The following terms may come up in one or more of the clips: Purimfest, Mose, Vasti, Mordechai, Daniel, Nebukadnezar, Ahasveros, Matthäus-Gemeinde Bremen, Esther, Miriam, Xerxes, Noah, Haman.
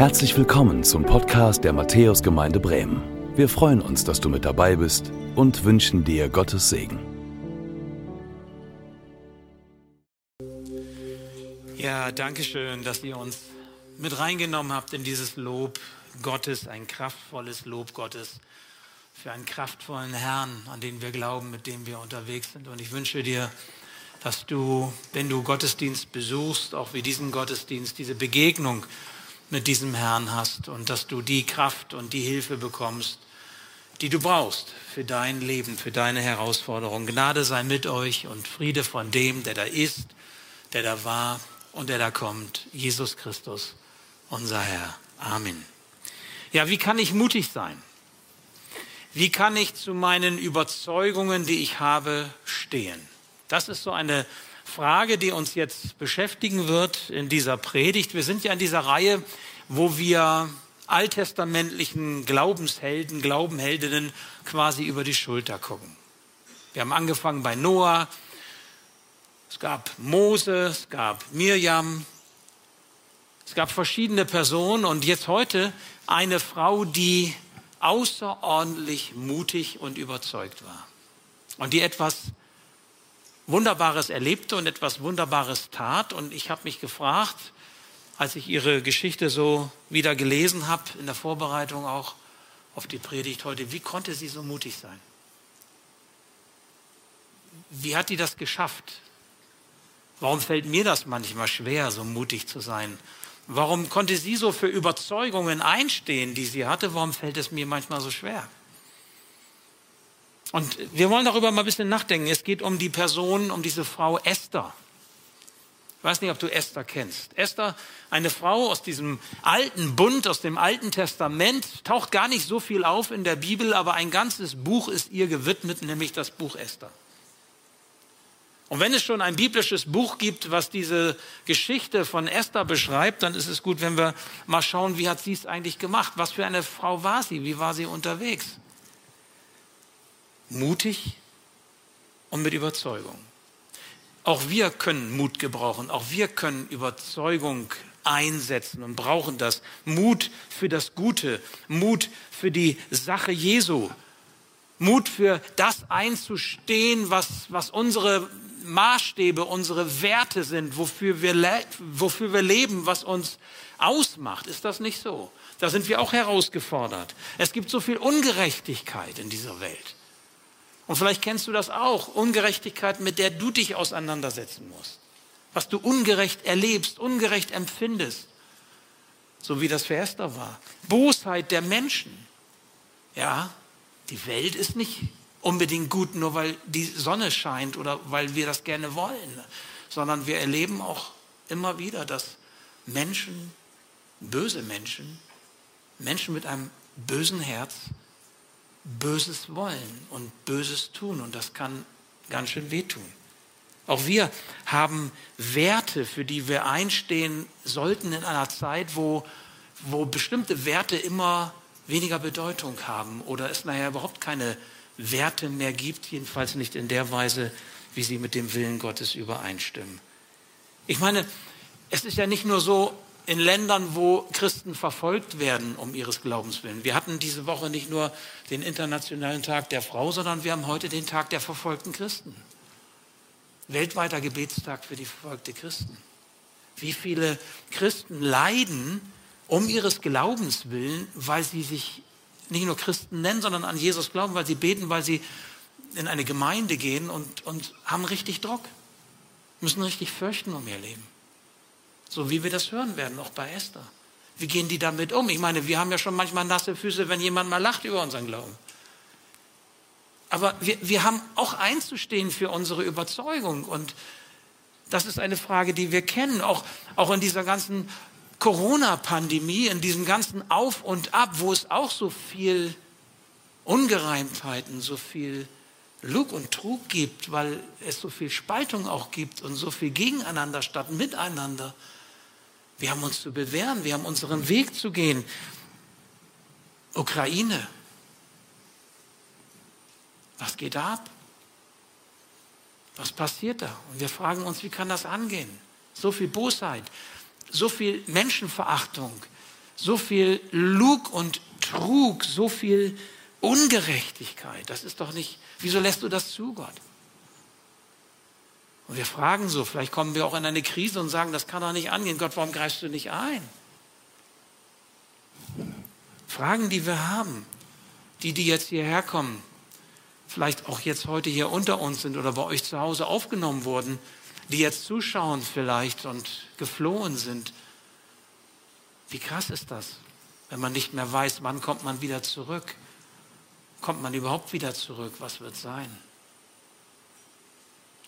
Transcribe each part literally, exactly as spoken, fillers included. Herzlich willkommen zum Podcast der Matthäus-Gemeinde Bremen. Wir freuen uns, dass du mit dabei bist und wünschen dir Gottes Segen. Ja, danke schön, dass ihr uns mit reingenommen habt in dieses Lob Gottes, ein kraftvolles Lob Gottes für einen kraftvollen Herrn, an den wir glauben, mit dem wir unterwegs sind. Und ich wünsche dir, dass du, wenn du Gottesdienst besuchst, auch wie diesen Gottesdienst, diese Begegnung mit diesem Herrn hast und dass du die Kraft und die Hilfe bekommst, die du brauchst für dein Leben, für deine Herausforderung. Gnade sei mit euch und Friede von dem, der da ist, der da war und der da kommt, Jesus Christus, unser Herr. Amen. Ja, wie kann ich mutig sein? Wie kann ich zu meinen Überzeugungen, die ich habe, stehen? Das ist so eine Frage, die uns jetzt beschäftigen wird in dieser Predigt. Wir sind ja in dieser Reihe, wo wir alttestamentlichen Glaubenshelden, Glaubenheldinnen quasi über die Schulter gucken. Wir haben angefangen bei Noah, es gab Mose, es gab Miriam, es gab verschiedene Personen und jetzt heute eine Frau, die außerordentlich mutig und überzeugt war und die etwas Wunderbares erlebte und etwas Wunderbares tat. Und ich habe mich gefragt, als ich ihre Geschichte so wieder gelesen habe, in der Vorbereitung auch auf die Predigt heute, wie konnte sie so mutig sein? Wie hat die das geschafft? Warum fällt mir das manchmal schwer, so mutig zu sein? Warum konnte sie so für Überzeugungen einstehen, die sie hatte? Warum fällt es mir manchmal so schwer? Und wir wollen darüber mal ein bisschen nachdenken. Es geht um die Person, um diese Frau Esther. Ich weiß nicht, ob du Esther kennst. Esther, eine Frau aus diesem alten Bund, aus dem Alten Testament, taucht gar nicht so viel auf in der Bibel, aber ein ganzes Buch ist ihr gewidmet, nämlich das Buch Esther. Und wenn es schon ein biblisches Buch gibt, was diese Geschichte von Esther beschreibt, dann ist es gut, wenn wir mal schauen, wie hat sie es eigentlich gemacht? Was für eine Frau war sie? Wie war sie unterwegs? Mutig und mit Überzeugung. Auch wir können Mut gebrauchen, auch wir können Überzeugung einsetzen und brauchen das. Mut für das Gute, Mut für die Sache Jesu, Mut für das einzustehen, was, was unsere Maßstäbe, unsere Werte sind, wofür wir, le- wofür wir leben, was uns ausmacht. Ist das nicht so? Da sind wir auch herausgefordert. Es gibt so viel Ungerechtigkeit in dieser Welt. Und vielleicht kennst du das auch, Ungerechtigkeit, mit der du dich auseinandersetzen musst. Was du ungerecht erlebst, ungerecht empfindest. So wie das für Esther war. Bosheit der Menschen. Ja, die Welt ist nicht unbedingt gut, nur weil die Sonne scheint oder weil wir das gerne wollen. Sondern wir erleben auch immer wieder, dass Menschen, böse Menschen, Menschen mit einem bösen Herz, Böses wollen und Böses tun. Und das kann ganz schön wehtun. Auch wir haben Werte, für die wir einstehen sollten in einer Zeit, wo, wo bestimmte Werte immer weniger Bedeutung haben oder es nachher überhaupt keine Werte mehr gibt, jedenfalls nicht in der Weise, wie sie mit dem Willen Gottes übereinstimmen. Ich meine, es ist ja nicht nur so, in Ländern, wo Christen verfolgt werden, um ihres Glaubens willen. Wir hatten diese Woche nicht nur den Internationalen Tag der Frau, sondern wir haben heute den Tag der verfolgten Christen. Weltweiter Gebetstag für die verfolgten Christen. Wie viele Christen leiden um ihres Glaubens willen, weil sie sich nicht nur Christen nennen, sondern an Jesus glauben, weil sie beten, weil sie in eine Gemeinde gehen und, und haben richtig Druck, müssen richtig fürchten um ihr Leben. So wie wir das hören werden, auch bei Esther. Wie gehen die damit um? Ich meine, wir haben ja schon manchmal nasse Füße, wenn jemand mal lacht über unseren Glauben. Aber wir, wir haben auch einzustehen für unsere Überzeugung. Und das ist eine Frage, die wir kennen. Auch, auch in dieser ganzen Corona-Pandemie, in diesem ganzen Auf und Ab, wo es auch so viel Ungereimtheiten, so viel Lug und Trug gibt, weil es so viel Spaltung auch gibt und so viel gegeneinander statt miteinander. Wir haben uns zu bewähren, wir haben unseren Weg zu gehen. Ukraine, was geht da ab? Was passiert da? Und wir fragen uns, wie kann das angehen? So viel Bosheit, so viel Menschenverachtung, so viel Lug und Trug, so viel Ungerechtigkeit. Das ist doch nicht, wieso lässt du das zu, Gott? Und wir fragen so, vielleicht kommen wir auch in eine Krise und sagen, das kann doch nicht angehen. Gott, warum greifst du nicht ein? Fragen, die wir haben, die, die jetzt hierher kommen, vielleicht auch jetzt heute hier unter uns sind oder bei euch zu Hause aufgenommen wurden, die jetzt zuschauen vielleicht und geflohen sind. Wie krass ist das, wenn man nicht mehr weiß, wann kommt man wieder zurück? Kommt man überhaupt wieder zurück? Was wird sein?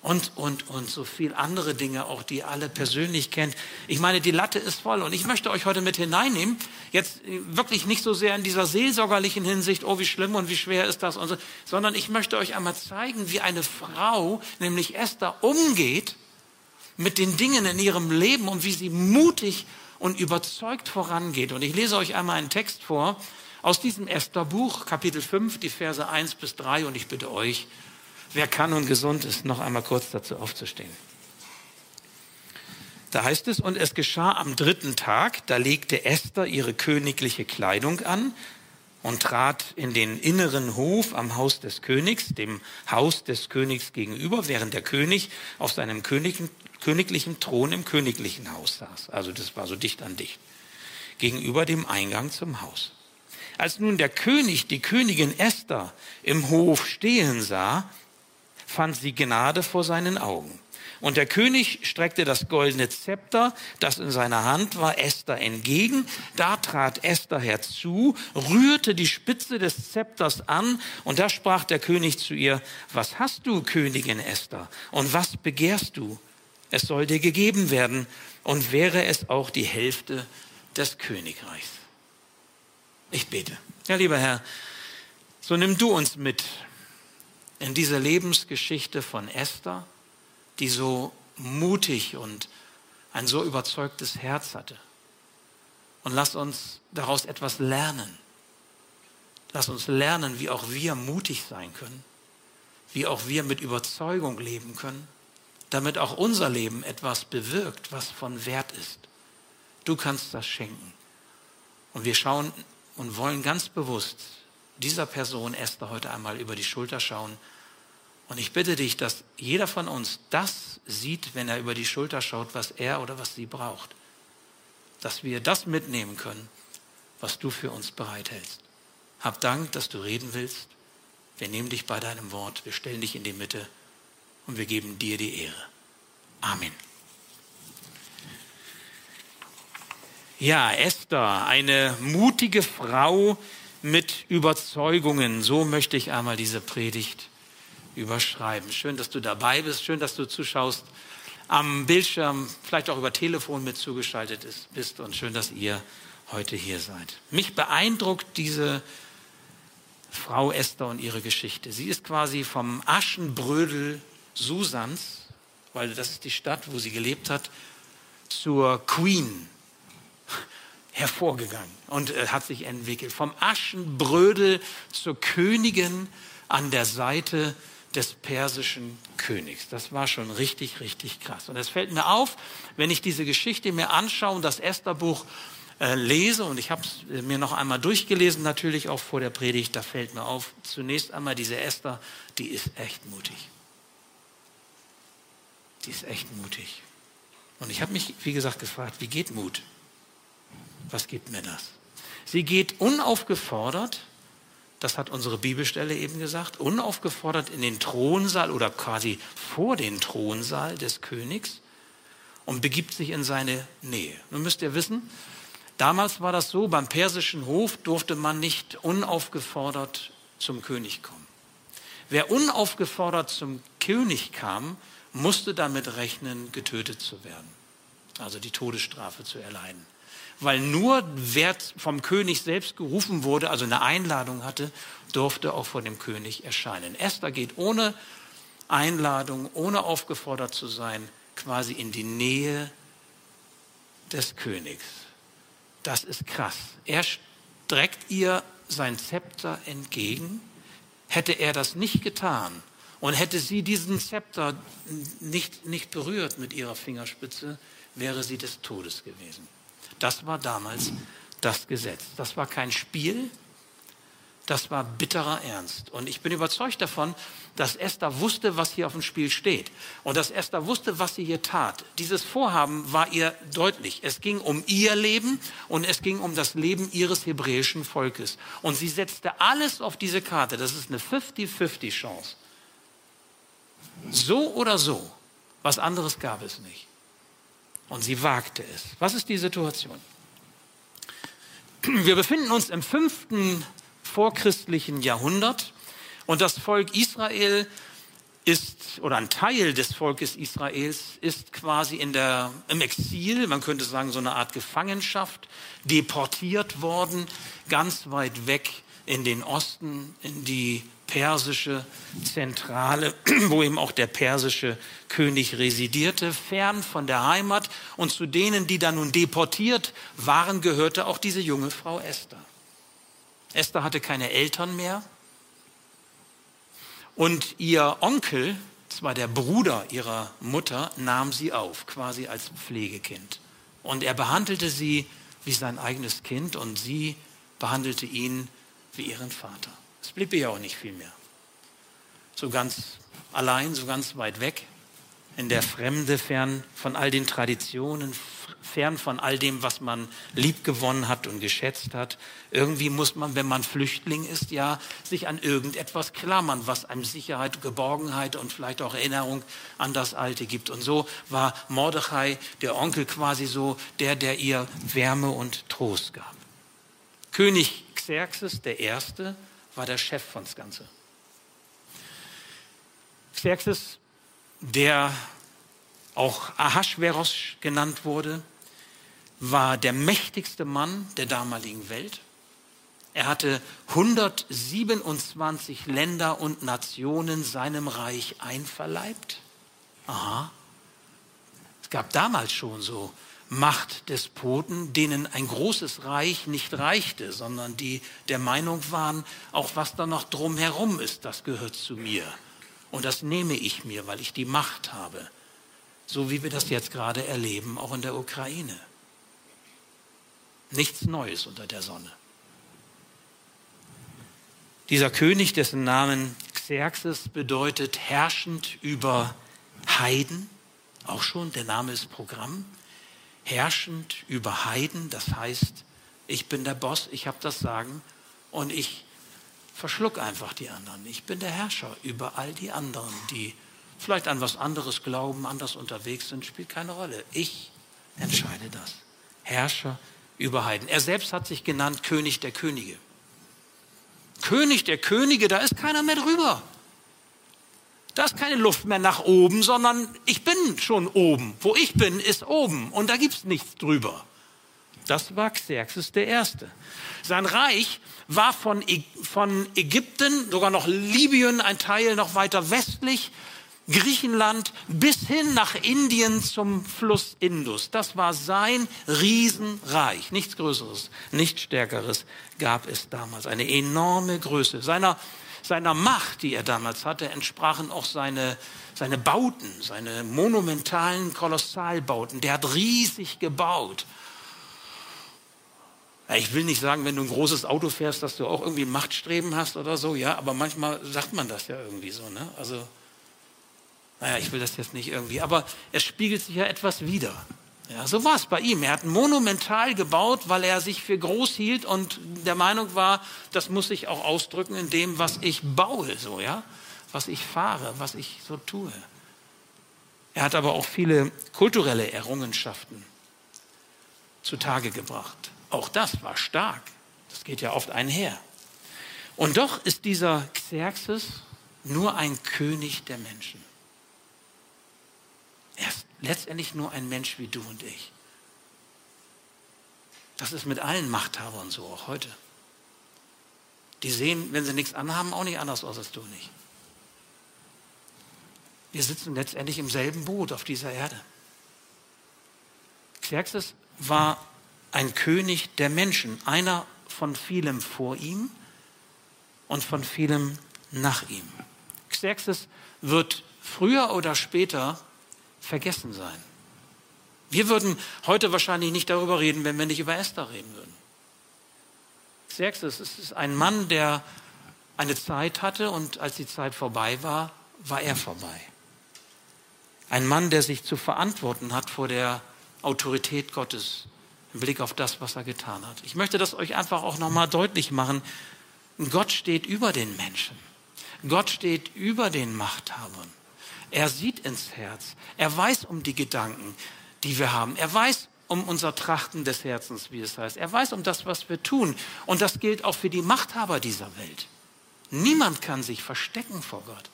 Und, und, und so viel andere Dinge auch, die ihr alle persönlich kennt. Ich meine, die Latte ist voll und ich möchte euch heute mit hineinnehmen, jetzt wirklich nicht so sehr in dieser seelsorgerlichen Hinsicht, oh wie schlimm und wie schwer ist das und so, sondern ich möchte euch einmal zeigen, wie eine Frau, nämlich Esther, umgeht mit den Dingen in ihrem Leben und wie sie mutig und überzeugt vorangeht. Und ich lese euch einmal einen Text vor aus diesem Esther-Buch, Kapitel fünf, die Verse eins bis drei und ich bitte euch, wer kann und gesund ist, noch einmal kurz dazu aufzustehen. Da heißt es, und es geschah am dritten Tag, da legte Esther ihre königliche Kleidung an und trat in den inneren Hof am Haus des Königs, dem Haus des Königs gegenüber, während der König auf seinem königlichen Thron im königlichen Haus saß. Also das war so dicht an dicht, gegenüber dem Eingang zum Haus. Als nun der König die Königin Esther im Hof stehen sah, fand sie Gnade vor seinen Augen. Und der König streckte das goldene Zepter, das in seiner Hand war, Esther entgegen. Da trat Esther herzu, rührte die Spitze des Zepters an und da sprach der König zu ihr, was hast du, Königin Esther, und was begehrst du? Es soll dir gegeben werden und wäre es auch die Hälfte des Königreichs. Ich bete. Ja, lieber Herr, so nimm du uns mit in dieser Lebensgeschichte von Esther, die so mutig und ein so überzeugtes Herz hatte. Und lass uns daraus etwas lernen. Lass uns lernen, wie auch wir mutig sein können, wie auch wir mit Überzeugung leben können, damit auch unser Leben etwas bewirkt, was von Wert ist. Du kannst das schenken. Und wir schauen und wollen ganz bewusst dieser Person Esther heute einmal über die Schulter schauen. Und ich bitte dich, dass jeder von uns das sieht, wenn er über die Schulter schaut, was er oder was sie braucht. Dass wir das mitnehmen können, was du für uns bereithältst. Hab Dank, dass du reden willst. Wir nehmen dich bei deinem Wort, wir stellen dich in die Mitte und wir geben dir die Ehre. Amen. Ja, Esther, eine mutige Frau, mit Überzeugungen. So möchte ich einmal diese Predigt überschreiben. Schön, dass du dabei bist. Schön, dass du zuschaust am Bildschirm, vielleicht auch über Telefon mit zugeschaltet bist. Und schön, dass ihr heute hier seid. Mich beeindruckt diese Frau Esther und ihre Geschichte. Sie ist quasi vom Aschenbrödel Susans, weil das ist die Stadt, wo sie gelebt hat, zur Queen hervorgegangen und äh, hat sich entwickelt. Vom Aschenbrödel zur Königin an der Seite des persischen Königs. Das war schon richtig, richtig krass. Und es fällt mir auf, wenn ich diese Geschichte mir anschaue und das Esther-Buch äh, lese, und ich habe es mir noch einmal durchgelesen, natürlich auch vor der Predigt, da fällt mir auf, zunächst einmal diese Esther, die ist echt mutig. Die ist echt mutig. Und ich habe mich, wie gesagt, gefragt, wie geht Mut? Was gibt mir das? Sie geht unaufgefordert, das hat unsere Bibelstelle eben gesagt, unaufgefordert in den Thronsaal oder quasi vor den Thronsaal des Königs und begibt sich in seine Nähe. Nun müsst ihr wissen, damals war das so, beim persischen Hof durfte man nicht unaufgefordert zum König kommen. Wer unaufgefordert zum König kam, musste damit rechnen, getötet zu werden, also die Todesstrafe zu erleiden. Weil nur wer vom König selbst gerufen wurde, also eine Einladung hatte, durfte auch vor dem König erscheinen. Esther geht ohne Einladung, ohne aufgefordert zu sein, quasi in die Nähe des Königs. Das ist krass. Er streckt ihr sein Zepter entgegen. Hätte er das nicht getan und hätte sie diesen Zepter nicht, nicht berührt mit ihrer Fingerspitze, wäre sie des Todes gewesen. Das war damals das Gesetz. Das war kein Spiel, das war bitterer Ernst. Und ich bin überzeugt davon, dass Esther wusste, was hier auf dem Spiel steht. Und dass Esther wusste, was sie hier tat. Dieses Vorhaben war ihr deutlich. Es ging um ihr Leben und es ging um das Leben ihres hebräischen Volkes. Und sie setzte alles auf diese Karte. Das ist eine fifty-fifty Chance. So oder so. Was anderes gab es nicht. Und sie wagte es. Was ist die Situation? Wir befinden uns im fünften vorchristlichen Jahrhundert und das Volk Israel ist, oder ein Teil des Volkes Israels ist quasi in der, im Exil, man könnte sagen so eine Art Gefangenschaft, deportiert worden, ganz weit weg in den Osten, in die persische Zentrale, wo eben auch der persische König residierte, fern von der Heimat. Und zu denen, die da nun deportiert waren, gehörte auch diese junge Frau Esther. Esther hatte keine Eltern mehr. Und ihr Onkel, das war der Bruder ihrer Mutter, nahm sie auf, quasi als Pflegekind. Und er behandelte sie wie sein eigenes Kind und sie behandelte ihn wie ihren Vater. Es blieb ihr auch nicht viel mehr. So ganz allein, so ganz weit weg, in der Fremde, fern von all den Traditionen, fern von all dem, was man liebgewonnen hat und geschätzt hat. Irgendwie muss man, wenn man Flüchtling ist, ja, sich an irgendetwas klammern, was einem Sicherheit, Geborgenheit und vielleicht auch Erinnerung an das Alte gibt. Und so war Mordechai, der Onkel, quasi so der, der ihr Wärme und Trost gab. König Xerxes der Erste war der Chef von das Ganze. Xerxes, der auch Ahasveros genannt wurde, war der mächtigste Mann der damaligen Welt. Er hatte hundertsiebenundzwanzig Länder und Nationen seinem Reich einverleibt. Aha. Es gab damals schon so Machtdespoten, denen ein großes Reich nicht reichte, sondern die der Meinung waren, auch was da noch drumherum ist, das gehört zu mir. Und das nehme ich mir, weil ich die Macht habe. So wie wir das jetzt gerade erleben, auch in der Ukraine. Nichts Neues unter der Sonne. Dieser König, dessen Namen Xerxes bedeutet, herrschend über Heiden, auch schon, der Name ist Programm, herrschend über Heiden, das heißt, ich bin der Boss, ich habe das Sagen und ich verschluck einfach die anderen. Ich bin der Herrscher über all die anderen, die vielleicht an was anderes glauben, anders unterwegs sind, spielt keine Rolle. Ich entscheide das. Herrscher über Heiden. Er selbst hat sich genannt König der Könige. König der Könige, da ist keiner mehr drüber. Da ist keine Luft mehr nach oben, sondern ich bin schon oben. Wo ich bin, ist oben und da gibt es nichts drüber. Das war Xerxes der Erste. Sein Reich war von Ägypten, sogar noch Libyen, ein Teil noch weiter westlich, Griechenland bis hin nach Indien zum Fluss Indus. Das war sein Riesenreich. Nichts Größeres, nichts Stärkeres gab es damals. Eine enorme Größe. Seiner Seiner Macht, die er damals hatte, entsprachen auch seine, seine Bauten, seine monumentalen Kolossalbauten. Der hat riesig gebaut. Ja, ich will nicht sagen, wenn du ein großes Auto fährst, dass du auch irgendwie Machtstreben hast oder so, ja, aber manchmal sagt man das ja irgendwie so, ne? Also, naja, ich will das jetzt nicht irgendwie, aber es spiegelt sich ja etwas wider. Ja, so war es bei ihm. Er hat monumental gebaut, weil er sich für groß hielt und der Meinung war, das muss ich auch ausdrücken in dem, was ich baue, so, ja? Was ich fahre, was ich so tue. Er hat aber auch viele kulturelle Errungenschaften zutage gebracht. Auch das war stark. Das geht ja oft einher. Und doch ist dieser Xerxes nur ein König der Menschen. Er ist letztendlich nur ein Mensch wie du und ich. Das ist mit allen Machthabern so, auch heute. Die sehen, wenn sie nichts anhaben, auch nicht anders aus als du nicht. Wir sitzen letztendlich im selben Boot auf dieser Erde. Xerxes war ein König der Menschen, einer von vielem vor ihm und von vielem nach ihm. Xerxes wird früher oder später vergessen sein. Wir würden heute wahrscheinlich nicht darüber reden, wenn wir nicht über Esther reden würden. Xerxes ist ein Mann, der eine Zeit hatte und als die Zeit vorbei war, war er vorbei. Ein Mann, der sich zu verantworten hat vor der Autorität Gottes im Blick auf das, was er getan hat. Ich möchte das euch einfach auch nochmal deutlich machen. Gott steht über den Menschen. Gott steht über den Machthabern. Er sieht ins Herz. Er weiß um die Gedanken, die wir haben. Er weiß um unser Trachten des Herzens, wie es heißt. Er weiß um das, was wir tun. Und das gilt auch für die Machthaber dieser Welt. Niemand kann sich verstecken vor Gott.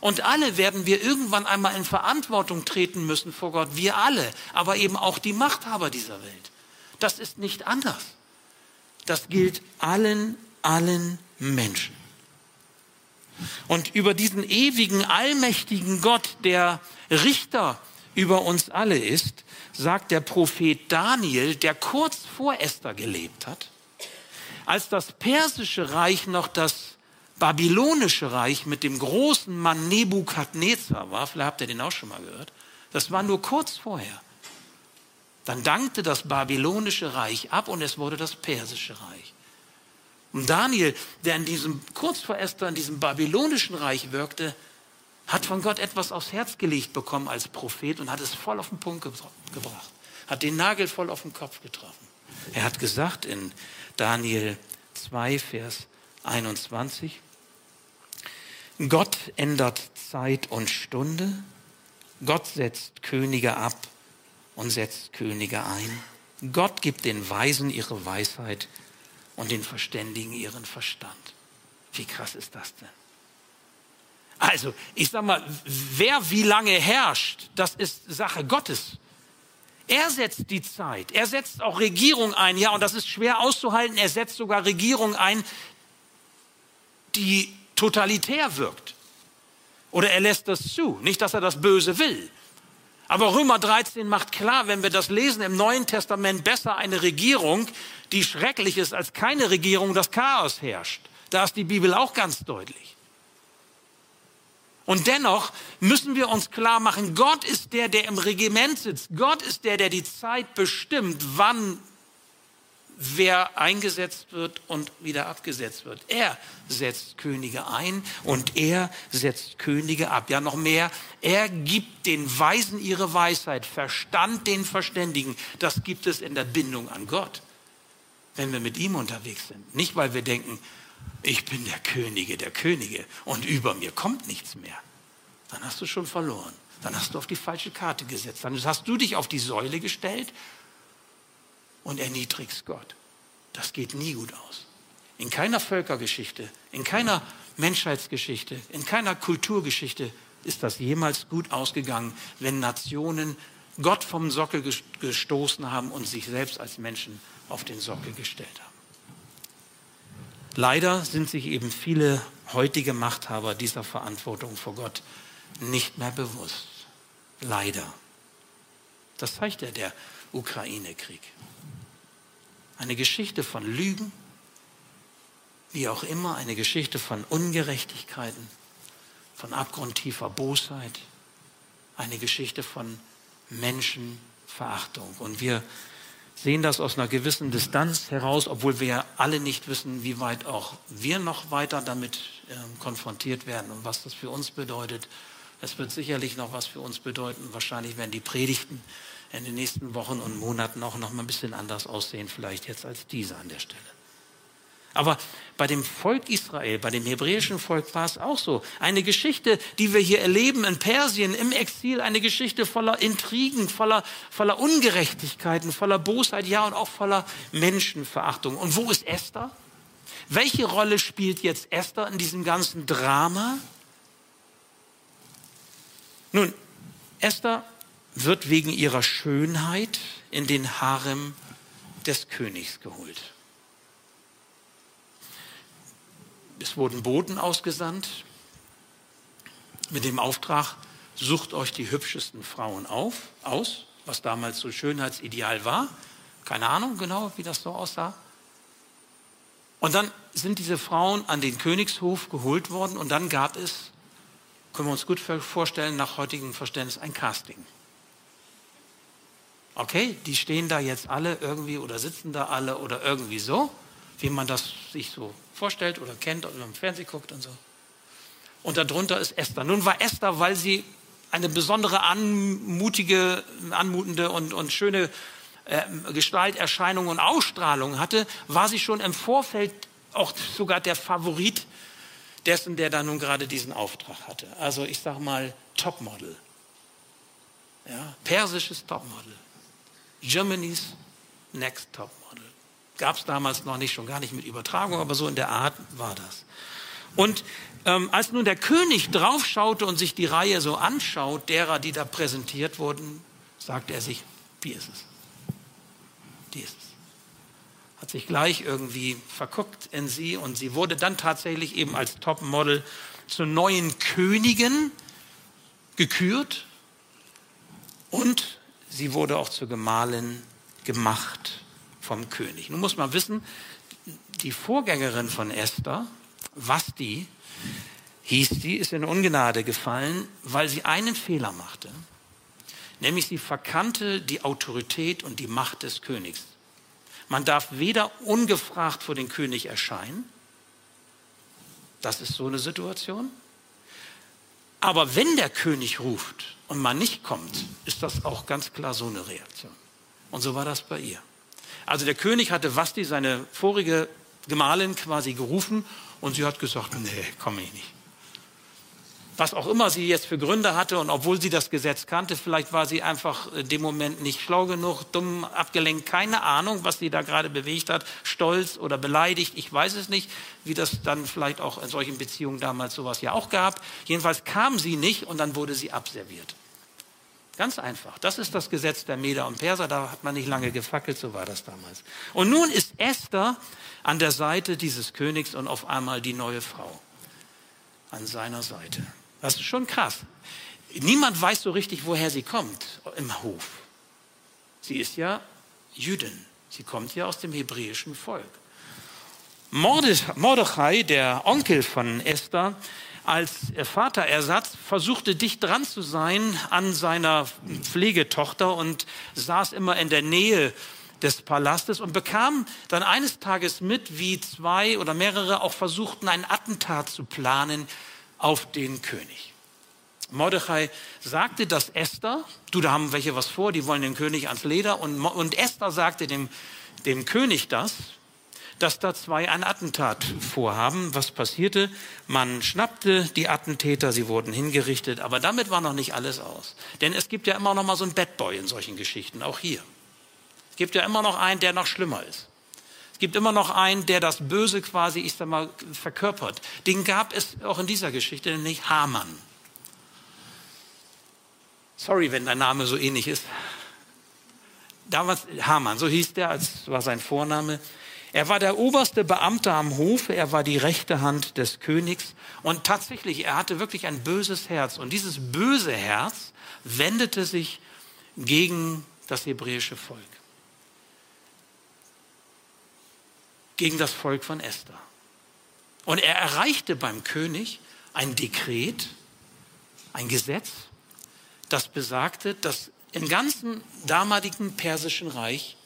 Und alle werden wir irgendwann einmal in Verantwortung treten müssen vor Gott. Wir alle, aber eben auch die Machthaber dieser Welt. Das ist nicht anders. Das gilt allen, allen Menschen. Und über diesen ewigen, allmächtigen Gott, der Richter über uns alle ist, sagt der Prophet Daniel, der kurz vor Esther gelebt hat, als das persische Reich noch das babylonische Reich mit dem großen Mann Nebukadnezar war, vielleicht habt ihr den auch schon mal gehört, das war nur kurz vorher. Dann dankte das babylonische Reich ab und es wurde das persische Reich. Und Daniel, der in diesem, kurz vor Esther in diesem babylonischen Reich wirkte, hat von Gott etwas aufs Herz gelegt bekommen als Prophet und hat es voll auf den Punkt gebracht. Hat den Nagel voll auf den Kopf getroffen. Er hat gesagt in Daniel zwei, Vers einundzwanzig, Gott ändert Zeit und Stunde, Gott setzt Könige ab und setzt Könige ein. Gott gibt den Weisen ihre Weisheit und den Verständigen ihren Verstand. Wie krass ist das denn? Also, ich sag mal, wer wie lange herrscht, das ist Sache Gottes. Er setzt die Zeit, er setzt auch Regierung ein, ja, und das ist schwer auszuhalten, er setzt sogar Regierung ein, die totalitär wirkt. Oder er lässt das zu, nicht, dass er das Böse will. Aber Römer dreizehn macht klar, wenn wir das lesen im Neuen Testament, besser eine Regierung, die schrecklich ist, als keine Regierung, das Chaos herrscht. Da ist die Bibel auch ganz deutlich. Und dennoch müssen wir uns klar machen, Gott ist der, der im Regiment sitzt. Gott ist der, der die Zeit bestimmt, wann wer eingesetzt wird und wieder abgesetzt wird. Er setzt Könige ein und er setzt Könige ab. Ja, noch mehr. Er gibt den Weisen ihre Weisheit, Verstand den Verständigen. Das gibt es in der Bindung an Gott, wenn wir mit ihm unterwegs sind. Nicht, weil wir denken, ich bin der Könige der Könige und über mir kommt nichts mehr. Dann hast du schon verloren. Dann hast du auf die falsche Karte gesetzt. Dann hast du dich auf die Säule gestellt und erniedrigst Gott. Das geht nie gut aus. In keiner Völkergeschichte, in keiner Menschheitsgeschichte, in keiner Kulturgeschichte ist das jemals gut ausgegangen, wenn Nationen Gott vom Sockel gestoßen haben und sich selbst als Menschen auf den Sockel gestellt haben. Leider sind sich eben viele heutige Machthaber dieser Verantwortung vor Gott nicht mehr bewusst. Leider. Das zeigt ja der Ukraine-Krieg. Eine Geschichte von Lügen, wie auch immer, eine Geschichte von Ungerechtigkeiten, von abgrundtiefer Bosheit, eine Geschichte von Menschenverachtung. Und wir sehen das aus einer gewissen Distanz heraus, obwohl wir ja alle nicht wissen, wie weit auch wir noch weiter damit äh, konfrontiert werden und was das für uns bedeutet. Es wird sicherlich noch was für uns bedeuten. Wahrscheinlich werden die Predigten in den nächsten Wochen und Monaten auch noch mal ein bisschen anders aussehen, vielleicht jetzt als diese an der Stelle. Aber bei dem Volk Israel, bei dem hebräischen Volk war es auch so. Eine Geschichte, die wir hier erleben in Persien, im Exil, eine Geschichte voller Intrigen, voller, voller Ungerechtigkeiten, voller Bosheit, ja, und auch voller Menschenverachtung. Und wo ist Esther? Welche Rolle spielt jetzt Esther in diesem ganzen Drama? Nun, Esther wird wegen ihrer Schönheit in den Harem des Königs geholt. Es wurden Boten ausgesandt mit dem Auftrag, sucht euch die hübschesten Frauen auf, aus, was damals so Schönheitsideal war. Keine Ahnung genau, wie das so aussah. Und dann sind diese Frauen an den Königshof geholt worden und dann gab es, können wir uns gut vorstellen, nach heutigem Verständnis ein Casting. Okay, die stehen da jetzt alle irgendwie oder sitzen da alle oder irgendwie so. wie man das sich so vorstellt oder kennt oder im Fernsehen guckt und so. Und darunter ist Esther. Nun war Esther, weil sie eine besondere, anmutige, anmutende und, und schöne äh, Gestalt, Erscheinung und Ausstrahlung hatte, war sie schon im Vorfeld auch sogar der Favorit dessen, der da nun gerade diesen Auftrag hatte. Also ich sage mal Topmodel. Ja, persisches Topmodel. Germany's Next Topmodel. Gab es damals noch nicht, schon gar nicht mit Übertragung, aber so in der Art war das. Und ähm, als nun der König draufschaute und sich die Reihe so anschaut, derer, die da präsentiert wurden, sagte er sich, wie ist es? Die ist es. Hat sich gleich irgendwie verguckt in sie und sie wurde dann tatsächlich eben als Topmodel zur neuen Königin gekürt und sie wurde auch zur Gemahlin gemacht vom König. Nun muss man wissen, die Vorgängerin von Esther, Vasti, hieß sie, ist in Ungnade gefallen, weil sie einen Fehler machte. Nämlich sie verkannte die Autorität und die Macht des Königs. Man darf weder ungefragt vor den König erscheinen. Das ist so eine Situation. Aber wenn der König ruft und man nicht kommt, ist das auch ganz klar so eine Reaktion. Und so war das bei ihr. Also der König hatte Vasti, seine vorige Gemahlin, quasi gerufen. Und sie hat gesagt, nee, komme ich nicht. Was auch immer sie jetzt für Gründe hatte und obwohl sie das Gesetz kannte, vielleicht war sie einfach in dem Moment nicht schlau genug, dumm, abgelenkt, keine Ahnung, was sie da gerade bewegt hat, stolz oder beleidigt, ich weiß es nicht, wie das dann vielleicht auch in solchen Beziehungen damals sowas ja auch gab. Jedenfalls kam sie nicht und dann wurde sie abserviert. Ganz einfach. Das ist das Gesetz der Meder und Perser. Da hat man nicht lange gefackelt, so war das damals. Und nun ist Esther an der Seite dieses Königs und auf einmal die neue Frau an seiner Seite. Das ist schon krass. Niemand weiß so richtig, woher sie kommt im Hof. Sie ist ja Jüdin. Sie kommt ja aus dem hebräischen Volk. Mordechai, der Onkel von Esther, als Vaterersatz versuchte dicht dran zu sein an seiner Pflegetochter und saß immer in der Nähe des Palastes und bekam dann eines Tages mit, wie zwei oder mehrere auch versuchten, ein Attentat zu planen auf den König. Mordechai sagte das Esther, du, da haben welche was vor, die wollen den König ans Leder. Und, und Esther sagte dem, dem König das, dass da zwei ein Attentat vorhaben. Was passierte? Man schnappte die Attentäter, sie wurden hingerichtet, aber damit war noch nicht alles aus. Denn es gibt ja immer noch mal so einen Bad Boy in solchen Geschichten, auch hier. Es gibt ja immer noch einen, der noch schlimmer ist. Es gibt immer noch einen, der das Böse quasi, ich sag mal, verkörpert. Den gab es auch in dieser Geschichte, nämlich Haman. Sorry, wenn dein Name so ähnlich ist. Damals Haman, so hieß der, als war sein Vorname. Er war der oberste Beamte am Hofe, er war die rechte Hand des Königs und tatsächlich, er hatte wirklich ein böses Herz. Und dieses böse Herz wendete sich gegen das hebräische Volk, gegen das Volk von Esther. Und er erreichte beim König ein Dekret, ein Gesetz, das besagte, dass im ganzen damaligen persischen Reich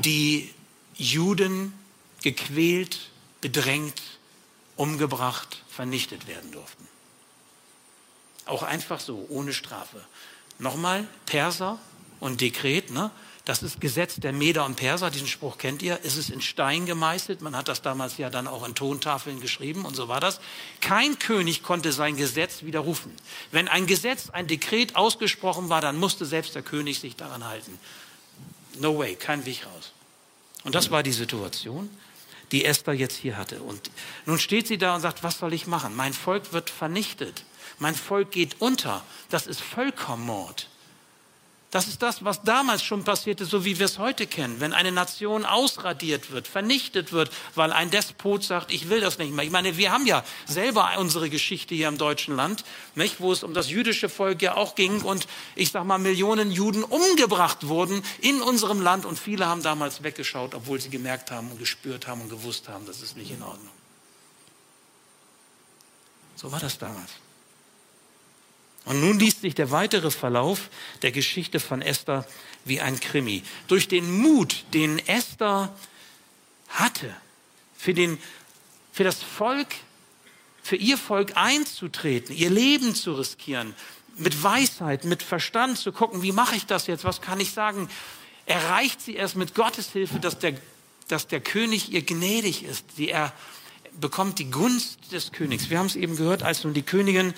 die Juden gequält, bedrängt, umgebracht, vernichtet werden durften. Auch einfach so, ohne Strafe. Nochmal, Perser und Dekret, ne? Das ist Gesetz der Meder und Perser, diesen Spruch kennt ihr. Es ist in Stein gemeißelt, man hat das damals ja dann auch in Tontafeln geschrieben und so war das. Kein König konnte sein Gesetz widerrufen. Wenn ein Gesetz, ein Dekret ausgesprochen war, dann musste selbst der König sich daran halten. No way, kein Weg raus. Und das war die Situation, die Esther jetzt hier hatte. Und nun steht sie da und sagt, was soll ich machen? Mein Volk wird vernichtet. Mein Volk geht unter. Das ist Völkermord. Das ist das, was damals schon passierte, so wie wir es heute kennen. Wenn eine Nation ausradiert wird, vernichtet wird, weil ein Despot sagt, ich will das nicht mehr. Ich meine, wir haben ja selber unsere Geschichte hier im deutschen Land, nicht, wo es um das jüdische Volk ja auch ging und ich sag mal, Millionen Juden umgebracht wurden in unserem Land und viele haben damals weggeschaut, obwohl sie gemerkt haben und gespürt haben und gewusst haben, das ist nicht in Ordnung. So war das damals. Und nun liest sich der weitere Verlauf der Geschichte von Esther wie ein Krimi. Durch den Mut, den Esther hatte, für, den, für das Volk, für ihr Volk einzutreten, ihr Leben zu riskieren, mit Weisheit, mit Verstand zu gucken, wie mache ich das jetzt, was kann ich sagen, erreicht sie erst mit Gottes Hilfe, dass der, dass der König ihr gnädig ist. Sie er bekommt die Gunst des Königs. Wir haben es eben gehört, als nun die Königin,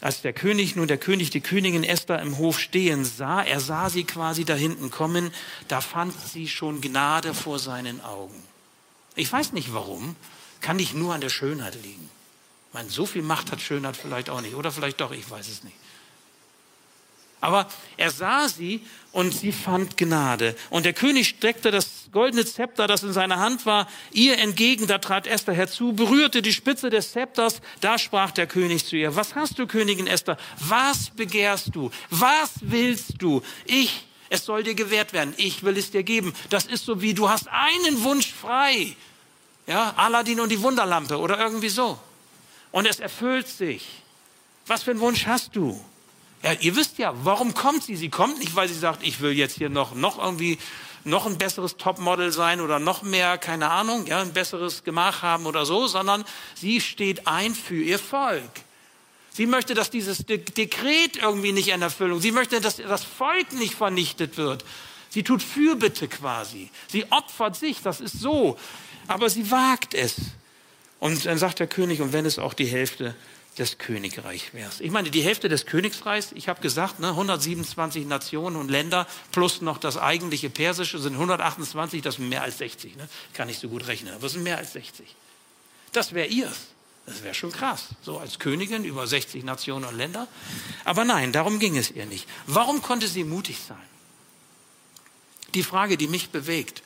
als der König, nun der König, die Königin Esther im Hof stehen sah, er sah sie quasi da hinten kommen, da fand sie schon Gnade vor seinen Augen. Ich weiß nicht warum, kann nicht nur an der Schönheit liegen. Ich meine, so viel Macht hat Schönheit vielleicht auch nicht. Oder vielleicht doch, ich weiß es nicht. Aber er sah sie und sie fand Gnade. Und der König streckte das goldene Zepter, das in seiner Hand war, ihr entgegen. Da trat Esther herzu, berührte die Spitze des Zepters. Da sprach der König zu ihr: Was hast du, Königin Esther? Was begehrst du? Was willst du? Ich, es soll dir gewährt werden. Ich will es dir geben. Das ist so wie, du hast einen Wunsch frei. Ja, Aladdin und die Wunderlampe oder irgendwie so. Und es erfüllt sich. Was für einen Wunsch hast du? Ja, ihr wisst ja, warum kommt sie? Sie kommt nicht, weil sie sagt, ich will jetzt hier noch, noch irgendwie noch ein besseres Topmodel sein oder noch mehr, keine Ahnung, ja, ein besseres Gemach haben oder so, sondern sie steht ein für ihr Volk. Sie möchte, dass dieses De- Dekret irgendwie nicht in Erfüllung, sie möchte, dass das Volk nicht vernichtet wird. Sie tut Fürbitte quasi. Sie opfert sich, das ist so. Aber sie wagt es. Und dann sagt der König, und wenn es auch die Hälfte des Königreichs wäre. Ich meine, die Hälfte des Königreichs, ich habe gesagt, ne, hundertsiebenundzwanzig Nationen und Länder plus noch das eigentliche Persische sind hundertachtundzwanzig, das sind mehr als sechzig. Ne? Kann nicht so gut rechnen, aber es sind mehr als sechzig. Das wäre ihrs. Das wäre schon krass. So als Königin über sechzig Nationen und Länder. Aber nein, darum ging es ihr nicht. Warum konnte sie mutig sein? Die Frage, die mich bewegt.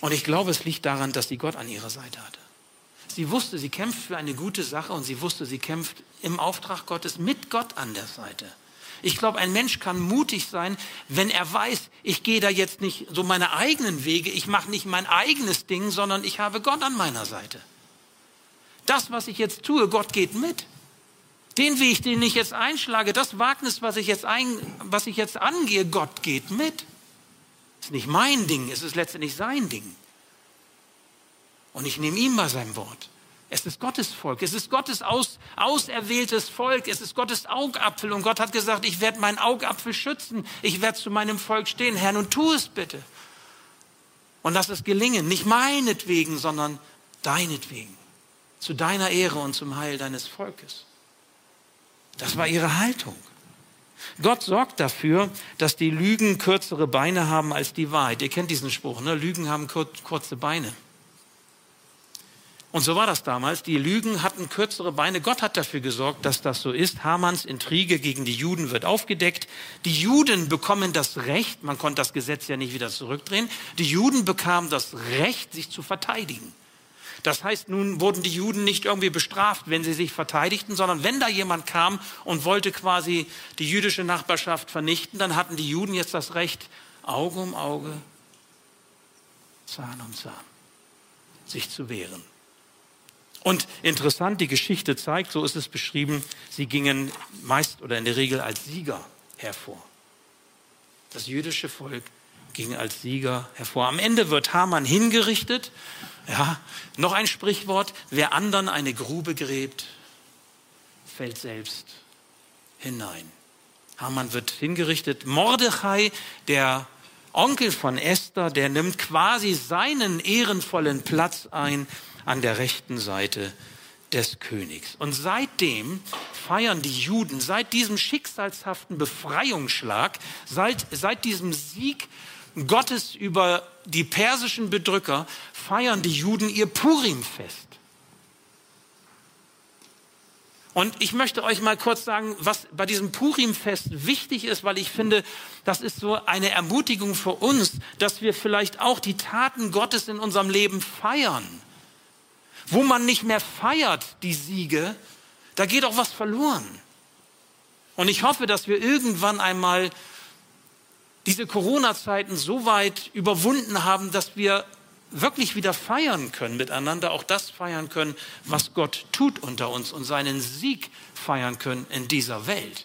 Und ich glaube, es liegt daran, dass sie Gott an ihrer Seite hatte. Sie wusste, sie kämpft für eine gute Sache und sie wusste, sie kämpft im Auftrag Gottes mit Gott an der Seite. Ich glaube, ein Mensch kann mutig sein, wenn er weiß, ich gehe da jetzt nicht so meine eigenen Wege, ich mache nicht mein eigenes Ding, sondern ich habe Gott an meiner Seite. Das, was ich jetzt tue, Gott geht mit. Den Weg, den ich jetzt einschlage, das Wagnis, was ich jetzt, ein, was ich jetzt angehe, Gott geht mit. Es ist nicht mein Ding, es ist letztendlich sein Ding. Und ich nehme ihn bei seinem Wort. Es ist Gottes Volk, es ist Gottes aus, auserwähltes Volk, es ist Gottes Augapfel. Und Gott hat gesagt, ich werde meinen Augapfel schützen, ich werde zu meinem Volk stehen. Herr, nun tu es bitte. Und lass es gelingen, nicht meinetwegen, sondern deinetwegen. Zu deiner Ehre und zum Heil deines Volkes. Das war ihre Haltung. Gott sorgt dafür, dass die Lügen kürzere Beine haben als die Wahrheit. Ihr kennt diesen Spruch, ne? Lügen haben kur- kurze Beine. Und so war das damals. Die Lügen hatten kürzere Beine. Gott hat dafür gesorgt, dass das so ist. Hamans Intrige gegen die Juden wird aufgedeckt. Die Juden bekommen das Recht, man konnte das Gesetz ja nicht wieder zurückdrehen, die Juden bekamen das Recht, sich zu verteidigen. Das heißt, nun wurden die Juden nicht irgendwie bestraft, wenn sie sich verteidigten, sondern wenn da jemand kam und wollte quasi die jüdische Nachbarschaft vernichten, dann hatten die Juden jetzt das Recht, Auge um Auge, Zahn um Zahn, sich zu wehren. Und interessant, die Geschichte zeigt, so ist es beschrieben, sie gingen meist oder in der Regel als Sieger hervor. Das jüdische Volk ging als Sieger hervor. Am Ende wird Haman hingerichtet. Ja, noch ein Sprichwort, wer anderen eine Grube gräbt, fällt selbst hinein. Haman wird hingerichtet. Mordechai, der Onkel von Esther, der nimmt quasi seinen ehrenvollen Platz ein an der rechten Seite des Königs. Und seitdem feiern die Juden, seit diesem schicksalshaften Befreiungsschlag, seit, seit diesem Sieg Gottes über die persischen Bedrücker, feiern die Juden ihr Purimfest. Und ich möchte euch mal kurz sagen, was bei diesem Purimfest wichtig ist, weil ich finde, das ist so eine Ermutigung für uns, dass wir vielleicht auch die Taten Gottes in unserem Leben feiern. Wo man nicht mehr feiert die Siege, da geht auch was verloren. Und ich hoffe, dass wir irgendwann einmal diese Corona-Zeiten so weit überwunden haben, dass wir wirklich wieder feiern können miteinander, auch das feiern können, was Gott tut unter uns und seinen Sieg feiern können in dieser Welt.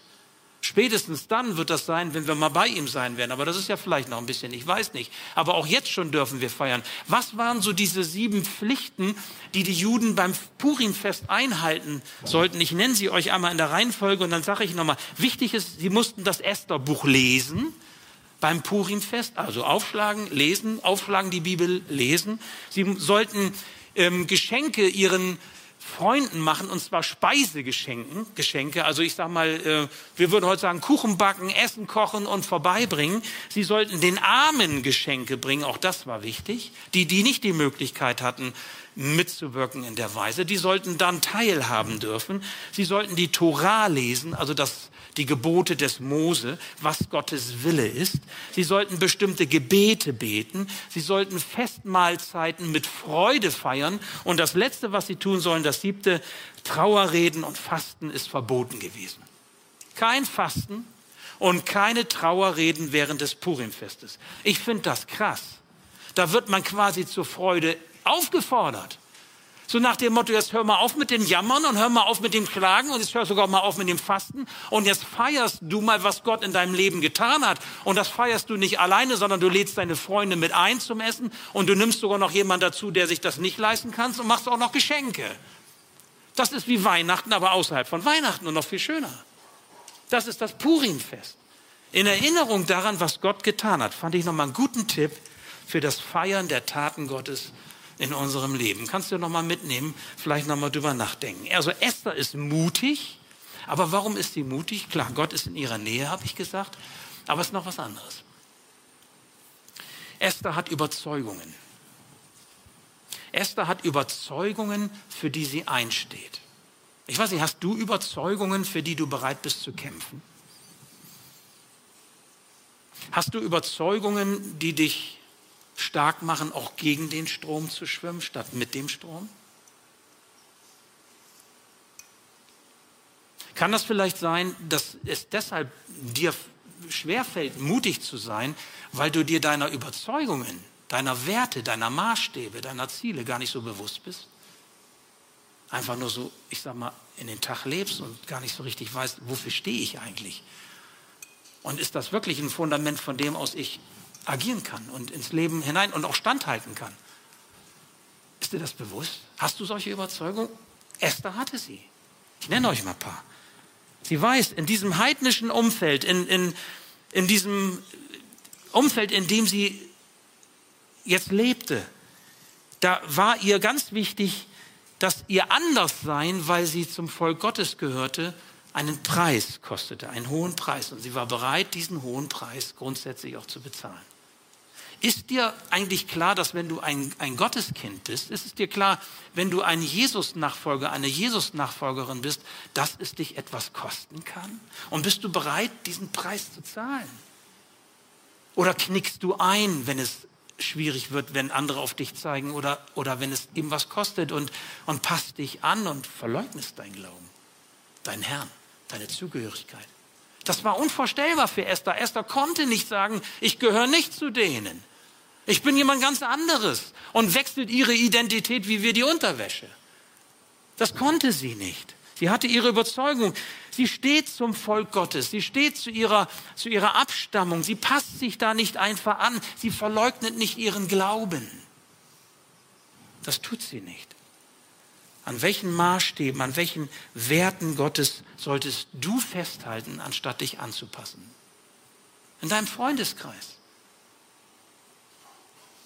Spätestens dann wird das sein, wenn wir mal bei ihm sein werden. Aber das ist ja vielleicht noch ein bisschen, ich weiß nicht. Aber auch jetzt schon dürfen wir feiern. Was waren so diese sieben Pflichten, die die Juden beim Purimfest einhalten sollten? Ich nenne sie euch einmal in der Reihenfolge und dann sage ich nochmal. Wichtig ist, sie mussten das Esther-Buch lesen beim Purimfest. Also aufschlagen, lesen, aufschlagen die Bibel, lesen. Sie sollten ähm, Geschenke ihren Freunden machen, und zwar Speisegeschenken, Geschenke, also ich sag mal, wir würden heute sagen, Kuchen backen, Essen kochen und vorbeibringen. Sie sollten den Armen Geschenke bringen, auch das war wichtig. Die, die nicht die Möglichkeit hatten, mitzuwirken in der Weise, die sollten dann teilhaben dürfen. Sie sollten die Tora lesen, also das, die Gebote des Mose, was Gottes Wille ist. Sie sollten bestimmte Gebete beten. Sie sollten Festmahlzeiten mit Freude feiern. Und das Letzte, was sie tun sollen, das siebte, Trauerreden und Fasten ist verboten gewesen. Kein Fasten und keine Trauerreden während des Purimfestes. Ich finde das krass. Da wird man quasi zur Freude aufgefordert. So nach dem Motto, jetzt hör mal auf mit dem Jammern und hör mal auf mit dem Klagen und jetzt hör sogar mal auf mit dem Fasten und jetzt feierst du mal, was Gott in deinem Leben getan hat. Und das feierst du nicht alleine, sondern du lädst deine Freunde mit ein zum Essen und du nimmst sogar noch jemanden dazu, der sich das nicht leisten kann und machst auch noch Geschenke. Das ist wie Weihnachten, aber außerhalb von Weihnachten und noch viel schöner. Das ist das Purimfest. In Erinnerung daran, was Gott getan hat, fand ich nochmal einen guten Tipp für das Feiern der Taten Gottes in unserem Leben. Kannst du nochmal mitnehmen, vielleicht nochmal drüber nachdenken. Also Esther ist mutig, aber warum ist sie mutig? Klar, Gott ist in ihrer Nähe, habe ich gesagt, aber es ist noch was anderes. Esther hat Überzeugungen. Esther hat Überzeugungen, für die sie einsteht. Ich weiß nicht, hast du Überzeugungen, für die du bereit bist zu kämpfen? Hast du Überzeugungen, die dich stark machen, auch gegen den Strom zu schwimmen, statt mit dem Strom? Kann das vielleicht sein, dass es deshalb dir schwerfällt, mutig zu sein, weil du dir deiner Überzeugungen, deiner Werte, deiner Maßstäbe, deiner Ziele gar nicht so bewusst bist? Einfach nur so, ich sag mal, in den Tag lebst und gar nicht so richtig weißt, wofür stehe ich eigentlich? Und ist das wirklich ein Fundament, von dem aus ich agieren kann und ins Leben hinein und auch standhalten kann? Ist dir das bewusst? Hast du solche Überzeugungen? Esther hatte sie. Ich nenne euch mal ein paar. Sie weiß, in diesem heidnischen Umfeld, in, in, in diesem Umfeld, in dem sie jetzt lebte, da war ihr ganz wichtig, dass ihr Anderssein, weil sie zum Volk Gottes gehörte, einen Preis kostete, einen hohen Preis. Und sie war bereit, diesen hohen Preis grundsätzlich auch zu bezahlen. Ist dir eigentlich klar, dass wenn du ein, ein Gotteskind bist, ist es dir klar, wenn du ein Jesus-Nachfolger, eine Jesus-Nachfolgerin bist, dass es dich etwas kosten kann? Und bist du bereit, diesen Preis zu zahlen? Oder knickst du ein, wenn es schwierig wird, wenn andere auf dich zeigen oder, oder wenn es eben was kostet und, und passt dich an und verleugnest deinen Glauben, deinen Herrn? Deine Zugehörigkeit. Das war unvorstellbar für Esther. Esther konnte nicht sagen, ich gehöre nicht zu denen. Ich bin jemand ganz anderes und wechselt ihre Identität wie wir die Unterwäsche. Das konnte sie nicht. Sie hatte ihre Überzeugung. Sie steht zum Volk Gottes. Sie steht zu ihrer, zu ihrer Abstammung. Sie passt sich da nicht einfach an. Sie verleugnet nicht ihren Glauben. Das tut sie nicht. An welchen Maßstäben, an welchen Werten Gottes solltest du festhalten, anstatt dich anzupassen? In deinem Freundeskreis.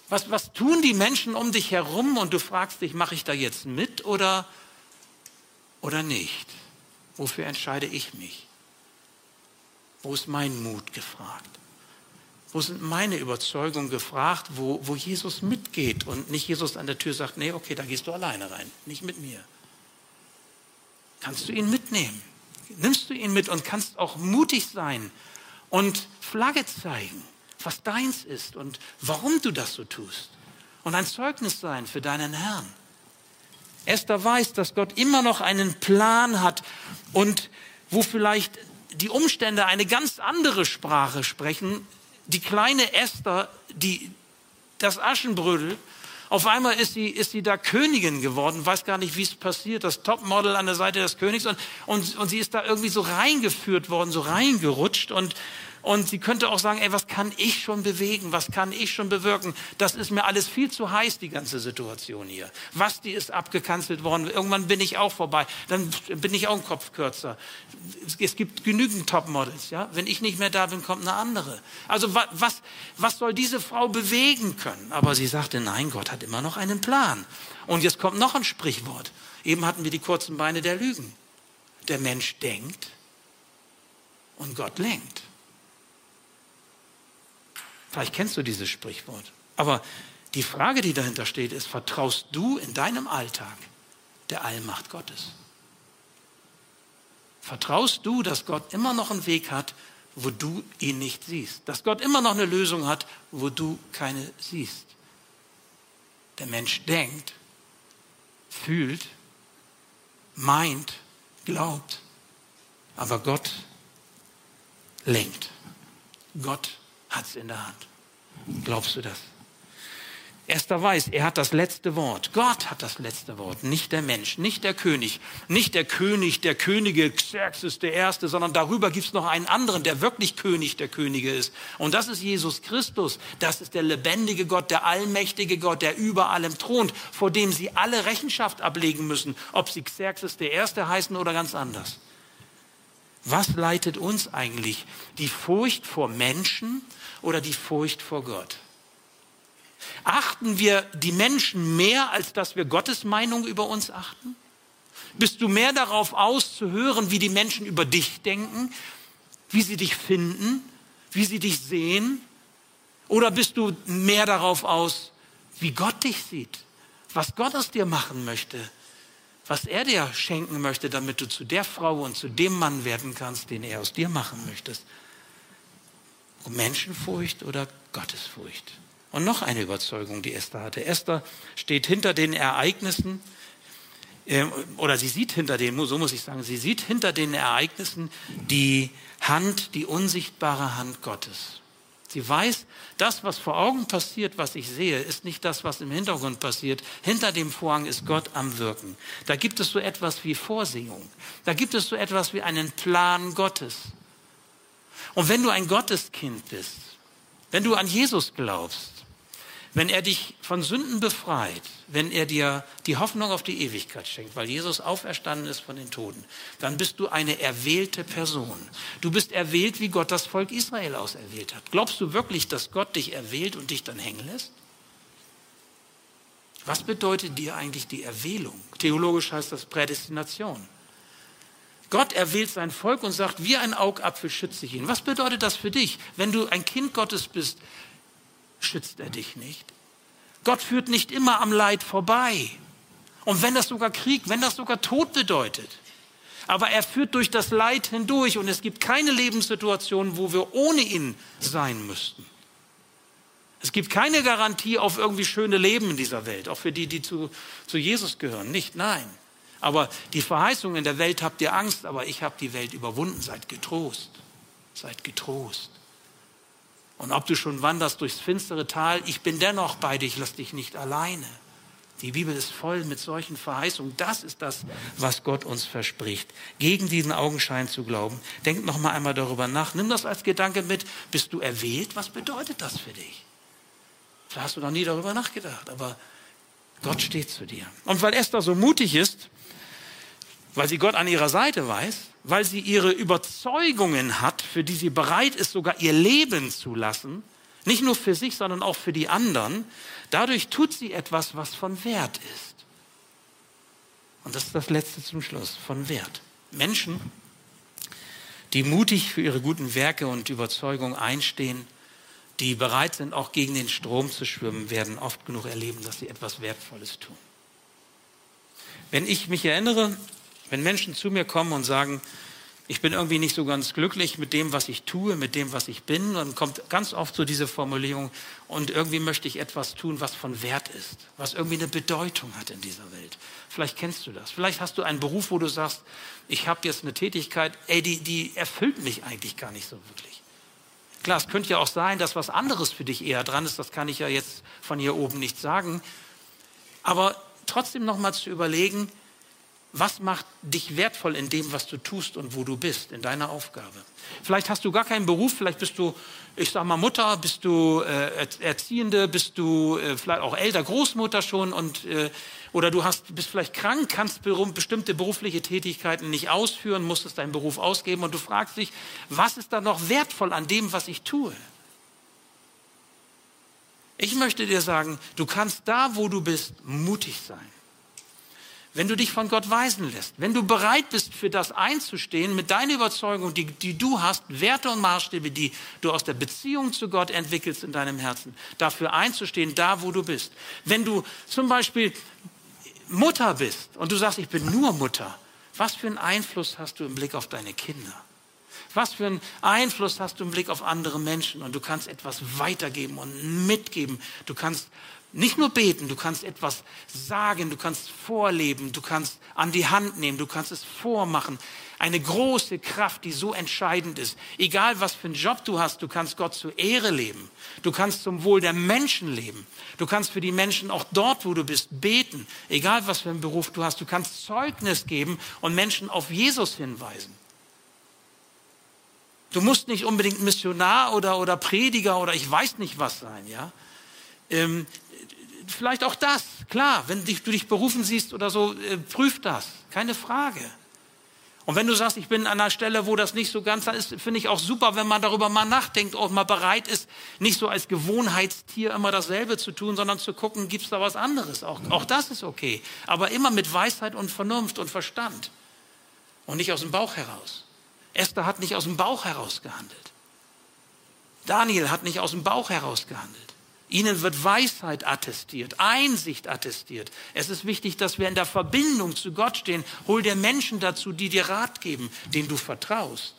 Was, was tun die Menschen um dich herum und du fragst dich, mache ich da jetzt mit oder, oder nicht? Wofür entscheide ich mich? Wo ist mein Mut gefragt? Wo sind meine Überzeugungen gefragt, wo, wo Jesus mitgeht und nicht Jesus an der Tür sagt, nee, okay, da gehst du alleine rein, nicht mit mir. Kannst du ihn mitnehmen? Nimmst du ihn mit und kannst auch mutig sein und Flagge zeigen, was deins ist und warum du das so tust. Und ein Zeugnis sein für deinen Herrn. Esther weiß, dass Gott immer noch einen Plan hat und wo vielleicht die Umstände eine ganz andere Sprache sprechen. Die kleine Esther, die, das Aschenbrödel Auf einmal ist sie, ist sie da Königin geworden, weiß gar nicht, wie es passiert, das Topmodel an der Seite des Königs und, und, und sie ist da irgendwie so reingeführt worden, so reingerutscht und, und sie könnte auch sagen, ey, was kann ich schon bewegen, was kann ich schon bewirken, das ist mir alles viel zu heiß, die ganze Situation hier. Vasti ist abgekanzelt worden, irgendwann bin ich auch vorbei, dann bin ich auch ein Kopf kürzer. Es gibt genügend Topmodels, ja? Wenn ich nicht mehr da bin, kommt eine andere. Also was, was, was soll diese Frau bewegen können? Aber sie sagte, nein, Gott hat immer noch einen Plan. Und jetzt kommt noch ein Sprichwort. Eben hatten wir die kurzen Beine der Lügen. Der Mensch denkt und Gott lenkt. Vielleicht kennst du dieses Sprichwort. Aber die Frage, die dahinter steht, ist, vertraust du in deinem Alltag der Allmacht Gottes? Vertraust du, dass Gott immer noch einen Weg hat, wo du ihn nicht siehst? Dass Gott immer noch eine Lösung hat, wo du keine siehst? Der Mensch denkt, fühlt, meint, glaubt, aber Gott lenkt. Gott hat es in der Hand. Glaubst du das? Esther weiß, er hat das letzte Wort. Gott hat das letzte Wort, nicht der Mensch, nicht der König, nicht der König der Könige, Xerxes der Erste, sondern darüber gibt es noch einen anderen, der wirklich König der Könige ist. Und das ist Jesus Christus. Das ist der lebendige Gott, der allmächtige Gott, der über allem thront, vor dem sie alle Rechenschaft ablegen müssen, ob sie Xerxes der Erste heißen oder ganz anders. Was leitet uns eigentlich? Die Furcht vor Menschen oder die Furcht vor Gott? Achten wir die Menschen mehr, als dass wir Gottes Meinung über uns achten? Bist du mehr darauf aus, zu hören, wie die Menschen über dich denken, wie sie dich finden, wie sie dich sehen? Oder bist du mehr darauf aus, wie Gott dich sieht, was Gott aus dir machen möchte, was er dir schenken möchte, damit du zu der Frau und zu dem Mann werden kannst, den er aus dir machen möchtest? Menschenfurcht oder Gottesfurcht? Und noch eine Überzeugung, die Esther hatte. Esther steht hinter den Ereignissen, äh, oder sie sieht hinter den, so muss ich sagen, sie sieht hinter den Ereignissen die Hand, die unsichtbare Hand Gottes. Sie weiß, das, was vor Augen passiert, was ich sehe, ist nicht das, was im Hintergrund passiert. Hinter dem Vorhang ist Gott am Wirken. Da gibt es so etwas wie Vorsehung. Da gibt es so etwas wie einen Plan Gottes. Und wenn du ein Gotteskind bist, wenn du an Jesus glaubst, wenn er dich von Sünden befreit, wenn er dir die Hoffnung auf die Ewigkeit schenkt, weil Jesus auferstanden ist von den Toten, dann bist du eine erwählte Person. Du bist erwählt, wie Gott das Volk Israel auserwählt hat. Glaubst du wirklich, dass Gott dich erwählt und dich dann hängen lässt? Was bedeutet dir eigentlich die Erwählung? Theologisch heißt das Prädestination. Gott erwählt sein Volk und sagt, wie ein Augapfel schütze ich ihn. Was bedeutet das für dich? Wenn du ein Kind Gottes bist, schützt er dich nicht. Gott führt nicht immer am Leid vorbei. Und wenn das sogar Krieg, wenn das sogar Tod bedeutet. Aber er führt durch das Leid hindurch und es gibt keine Lebenssituation, wo wir ohne ihn sein müssten. Es gibt keine Garantie auf irgendwie schöne Leben in dieser Welt, auch für die, die zu, zu Jesus gehören. Nicht, nein. Aber die Verheißung, in der Welt habt ihr Angst, aber ich habe die Welt überwunden. Seid getrost, seid getrost. Und ob du schon wanderst durchs finstere Tal, ich bin dennoch bei dir, ich lass dich nicht alleine. Die Bibel ist voll mit solchen Verheißungen. Das ist das, was Gott uns verspricht. Gegen diesen Augenschein zu glauben. Denk noch mal einmal darüber nach. Nimm das als Gedanke mit. Bist du erwählt? Was bedeutet das für dich? Da hast du noch nie darüber nachgedacht, aber Gott steht zu dir. Und weil Esther so mutig ist, weil sie Gott an ihrer Seite weiß, weil sie ihre Überzeugungen hat, für die sie bereit ist, sogar ihr Leben zu lassen, nicht nur für sich, sondern auch für die anderen, dadurch tut sie etwas, was von Wert ist. Und das ist das Letzte zum Schluss, von Wert. Menschen, die mutig für ihre guten Werke und Überzeugungen einstehen, die bereit sind, auch gegen den Strom zu schwimmen, werden oft genug erleben, dass sie etwas Wertvolles tun. Wenn ich mich erinnere, wenn Menschen zu mir kommen und sagen, ich bin irgendwie nicht so ganz glücklich mit dem, was ich tue, mit dem, was ich bin, dann kommt ganz oft so diese Formulierung, und irgendwie möchte ich etwas tun, was von Wert ist, was irgendwie eine Bedeutung hat in dieser Welt. Vielleicht kennst du das. Vielleicht hast du einen Beruf, wo du sagst, ich habe jetzt eine Tätigkeit, ey, die, die erfüllt mich eigentlich gar nicht so wirklich. Klar, es könnte ja auch sein, dass was anderes für dich eher dran ist, das kann ich ja jetzt von hier oben nicht sagen. Aber trotzdem nochmal zu überlegen, was macht dich wertvoll in dem, was du tust und wo du bist, in deiner Aufgabe. Vielleicht hast du gar keinen Beruf, vielleicht bist du, ich sag mal, Mutter, bist du äh, Erziehende, bist du äh, vielleicht auch älter, Großmutter schon und, äh, oder du hast, bist vielleicht krank, kannst bestimmte berufliche Tätigkeiten nicht ausführen, musstest deinen Beruf ausgeben und du fragst dich, was ist da noch wertvoll an dem, was ich tue? Ich möchte dir sagen, du kannst da, wo du bist, mutig sein. Wenn du dich von Gott weisen lässt, wenn du bereit bist, für das einzustehen, mit deiner Überzeugung, die, die du hast, Werte und Maßstäbe, die du aus der Beziehung zu Gott entwickelst in deinem Herzen, dafür einzustehen, da, wo du bist. Wenn du zum Beispiel Mutter bist und du sagst, ich bin nur Mutter, was für einen Einfluss hast du im Blick auf deine Kinder? Was für einen Einfluss hast du im Blick auf andere Menschen? Und du kannst etwas weitergeben und mitgeben. Du kannst nicht nur beten, du kannst etwas sagen, du kannst vorleben, du kannst an die Hand nehmen, du kannst es vormachen. Eine große Kraft, die so entscheidend ist. Egal, was für einen Job du hast, du kannst Gott zur Ehre leben. Du kannst zum Wohl der Menschen leben. Du kannst für die Menschen auch dort, wo du bist, beten. Egal, was für einen Beruf du hast, du kannst Zeugnis geben und Menschen auf Jesus hinweisen. Du musst nicht unbedingt Missionar oder, oder Prediger oder ich weiß nicht was sein, ja. Ähm, vielleicht auch das, klar, wenn dich, du dich berufen siehst oder so, äh, prüf das, keine Frage. Und wenn du sagst, ich bin an einer Stelle, wo das nicht so ganz ist, finde ich auch super, wenn man darüber mal nachdenkt, auch mal bereit ist, nicht so als Gewohnheitstier immer dasselbe zu tun, sondern zu gucken, gibt es da was anderes? Auch, auch das ist okay, aber immer mit Weisheit und Vernunft und Verstand und nicht aus dem Bauch heraus. Esther hat nicht aus dem Bauch heraus gehandelt. Daniel hat nicht aus dem Bauch heraus gehandelt. Ihnen wird Weisheit attestiert, Einsicht attestiert. Es ist wichtig, dass wir in der Verbindung zu Gott stehen. Hol dir Menschen dazu, die dir Rat geben, denen du vertraust,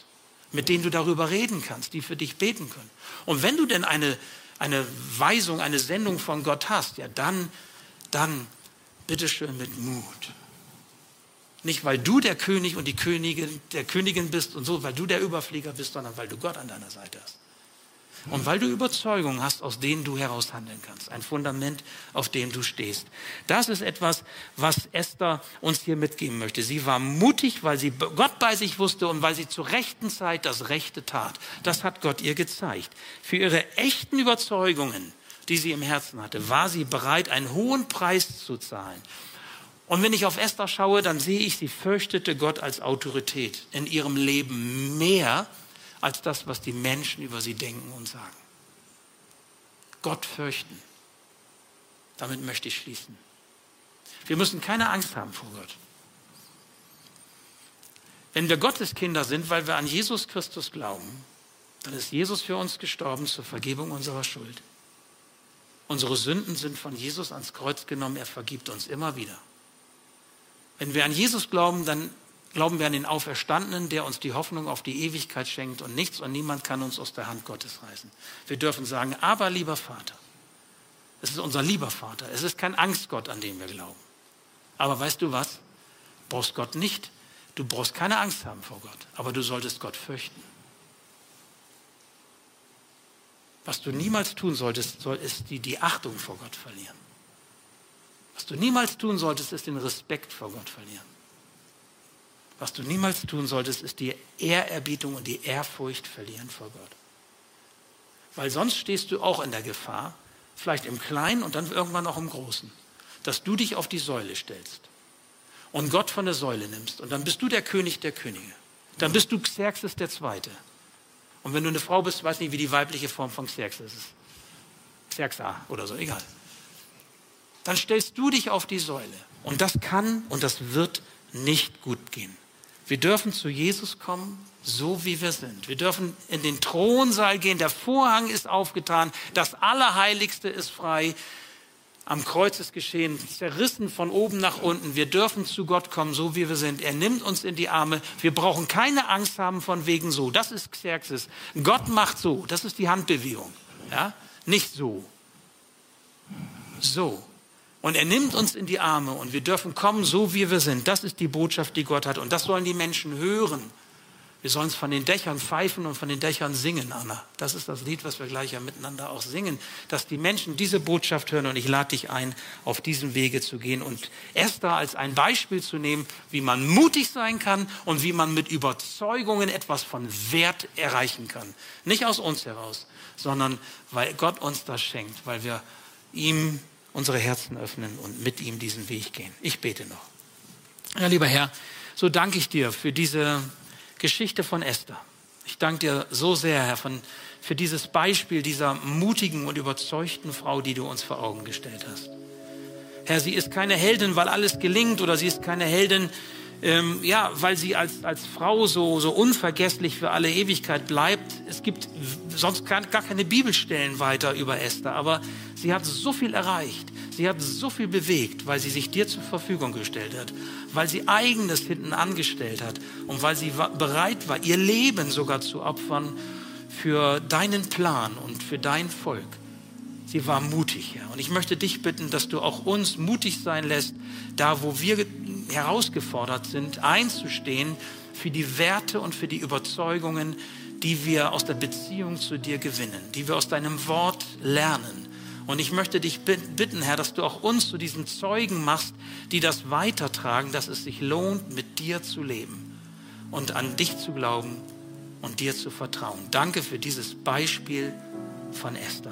mit denen du darüber reden kannst, die für dich beten können. Und wenn du denn eine, eine Weisung, eine Sendung von Gott hast, ja dann, dann bitteschön mit Mut. Nicht, weil du der König und die Königin, der Königin bist und so, weil du der Überflieger bist, sondern weil du Gott an deiner Seite hast. Und weil du Überzeugungen hast, aus denen du heraus handeln kannst. Ein Fundament, auf dem du stehst. Das ist etwas, was Esther uns hier mitgeben möchte. Sie war mutig, weil sie Gott bei sich wusste und weil sie zur rechten Zeit das Rechte tat. Das hat Gott ihr gezeigt. Für ihre echten Überzeugungen, die sie im Herzen hatte, war sie bereit, einen hohen Preis zu zahlen. Und wenn ich auf Esther schaue, dann sehe ich, sie fürchtete Gott als Autorität in ihrem Leben mehr als das, was die Menschen über sie denken und sagen. Gott fürchten. Damit möchte ich schließen. Wir müssen keine Angst haben vor Gott. Wenn wir Gottes Kinder sind, weil wir an Jesus Christus glauben, dann ist Jesus für uns gestorben zur Vergebung unserer Schuld. Unsere Sünden sind von Jesus ans Kreuz genommen. Er vergibt uns immer wieder. Wenn wir an Jesus glauben, dann glauben wir an den Auferstandenen, der uns die Hoffnung auf die Ewigkeit schenkt und nichts und niemand kann uns aus der Hand Gottes reißen. Wir dürfen sagen, aber lieber Vater, es ist unser lieber Vater, es ist kein Angstgott, an den wir glauben. Aber weißt du was? Du brauchst Gott nicht, du brauchst keine Angst haben vor Gott, aber du solltest Gott fürchten. Was du niemals tun solltest, soll ist die, die Achtung vor Gott verlieren. Was du niemals tun solltest, ist den Respekt vor Gott verlieren. Was du niemals tun solltest, ist die Ehrerbietung und die Ehrfurcht verlieren vor Gott. Weil sonst stehst du auch in der Gefahr, vielleicht im Kleinen und dann irgendwann auch im Großen, dass du dich auf die Säule stellst und Gott von der Säule nimmst. Und dann bist du der König der Könige. Dann bist du Xerxes der Zweite. Und wenn du eine Frau bist, weiß nicht, wie die weibliche Form von Xerxes ist. Xerxa oder so, egal. Dann stellst du dich auf die Säule. Und das kann und das wird nicht gut gehen. Wir dürfen zu Jesus kommen, so wie wir sind. Wir dürfen in den Thronsaal gehen. Der Vorhang ist aufgetan. Das Allerheiligste ist frei. Am Kreuz ist geschehen, zerrissen von oben nach unten. Wir dürfen zu Gott kommen, so wie wir sind. Er nimmt uns in die Arme. Wir brauchen keine Angst haben von wegen so. Das ist Xerxes. Gott macht so. Das ist die Handbewegung. Ja? Nicht so. So. Und er nimmt uns in die Arme und wir dürfen kommen, so wie wir sind. Das ist die Botschaft, die Gott hat. Und das sollen die Menschen hören. Wir sollen von den Dächern pfeifen und von den Dächern singen, Anna. Das ist das Lied, was wir gleich ja miteinander auch singen, dass die Menschen diese Botschaft hören. Und ich lade dich ein, auf diesen Wege zu gehen und Esther als ein Beispiel zu nehmen, wie man mutig sein kann und wie man mit Überzeugungen etwas von Wert erreichen kann. Nicht aus uns heraus, sondern weil Gott uns das schenkt, weil wir ihm unsere Herzen öffnen und mit ihm diesen Weg gehen. Ich bete noch. Ja, lieber Herr, so danke ich dir für diese Geschichte von Esther. Ich danke dir so sehr, Herr, von, für dieses Beispiel dieser mutigen und überzeugten Frau, die du uns vor Augen gestellt hast. Herr, sie ist keine Heldin, weil alles gelingt, oder sie ist keine Heldin, ähm, ja, weil sie als, als Frau so, so unvergesslich für alle Ewigkeit bleibt. Es gibt sonst gar, gar keine Bibelstellen weiter über Esther, aber sie hat so viel erreicht. Sie hat so viel bewegt, weil sie sich dir zur Verfügung gestellt hat, weil sie Eigenes hinten angestellt hat und weil sie bereit war, ihr Leben sogar zu opfern für deinen Plan und für dein Volk. Sie war mutig, Herr. Und ich möchte dich bitten, dass du auch uns mutig sein lässt, da wo wir herausgefordert sind, einzustehen für die Werte und für die Überzeugungen, die wir aus der Beziehung zu dir gewinnen, die wir aus deinem Wort lernen. Und ich möchte dich bitten, Herr, dass du auch uns zu diesen Zeugen machst, die das weitertragen, dass es sich lohnt, mit dir zu leben und an dich zu glauben und dir zu vertrauen. Danke für dieses Beispiel von Esther.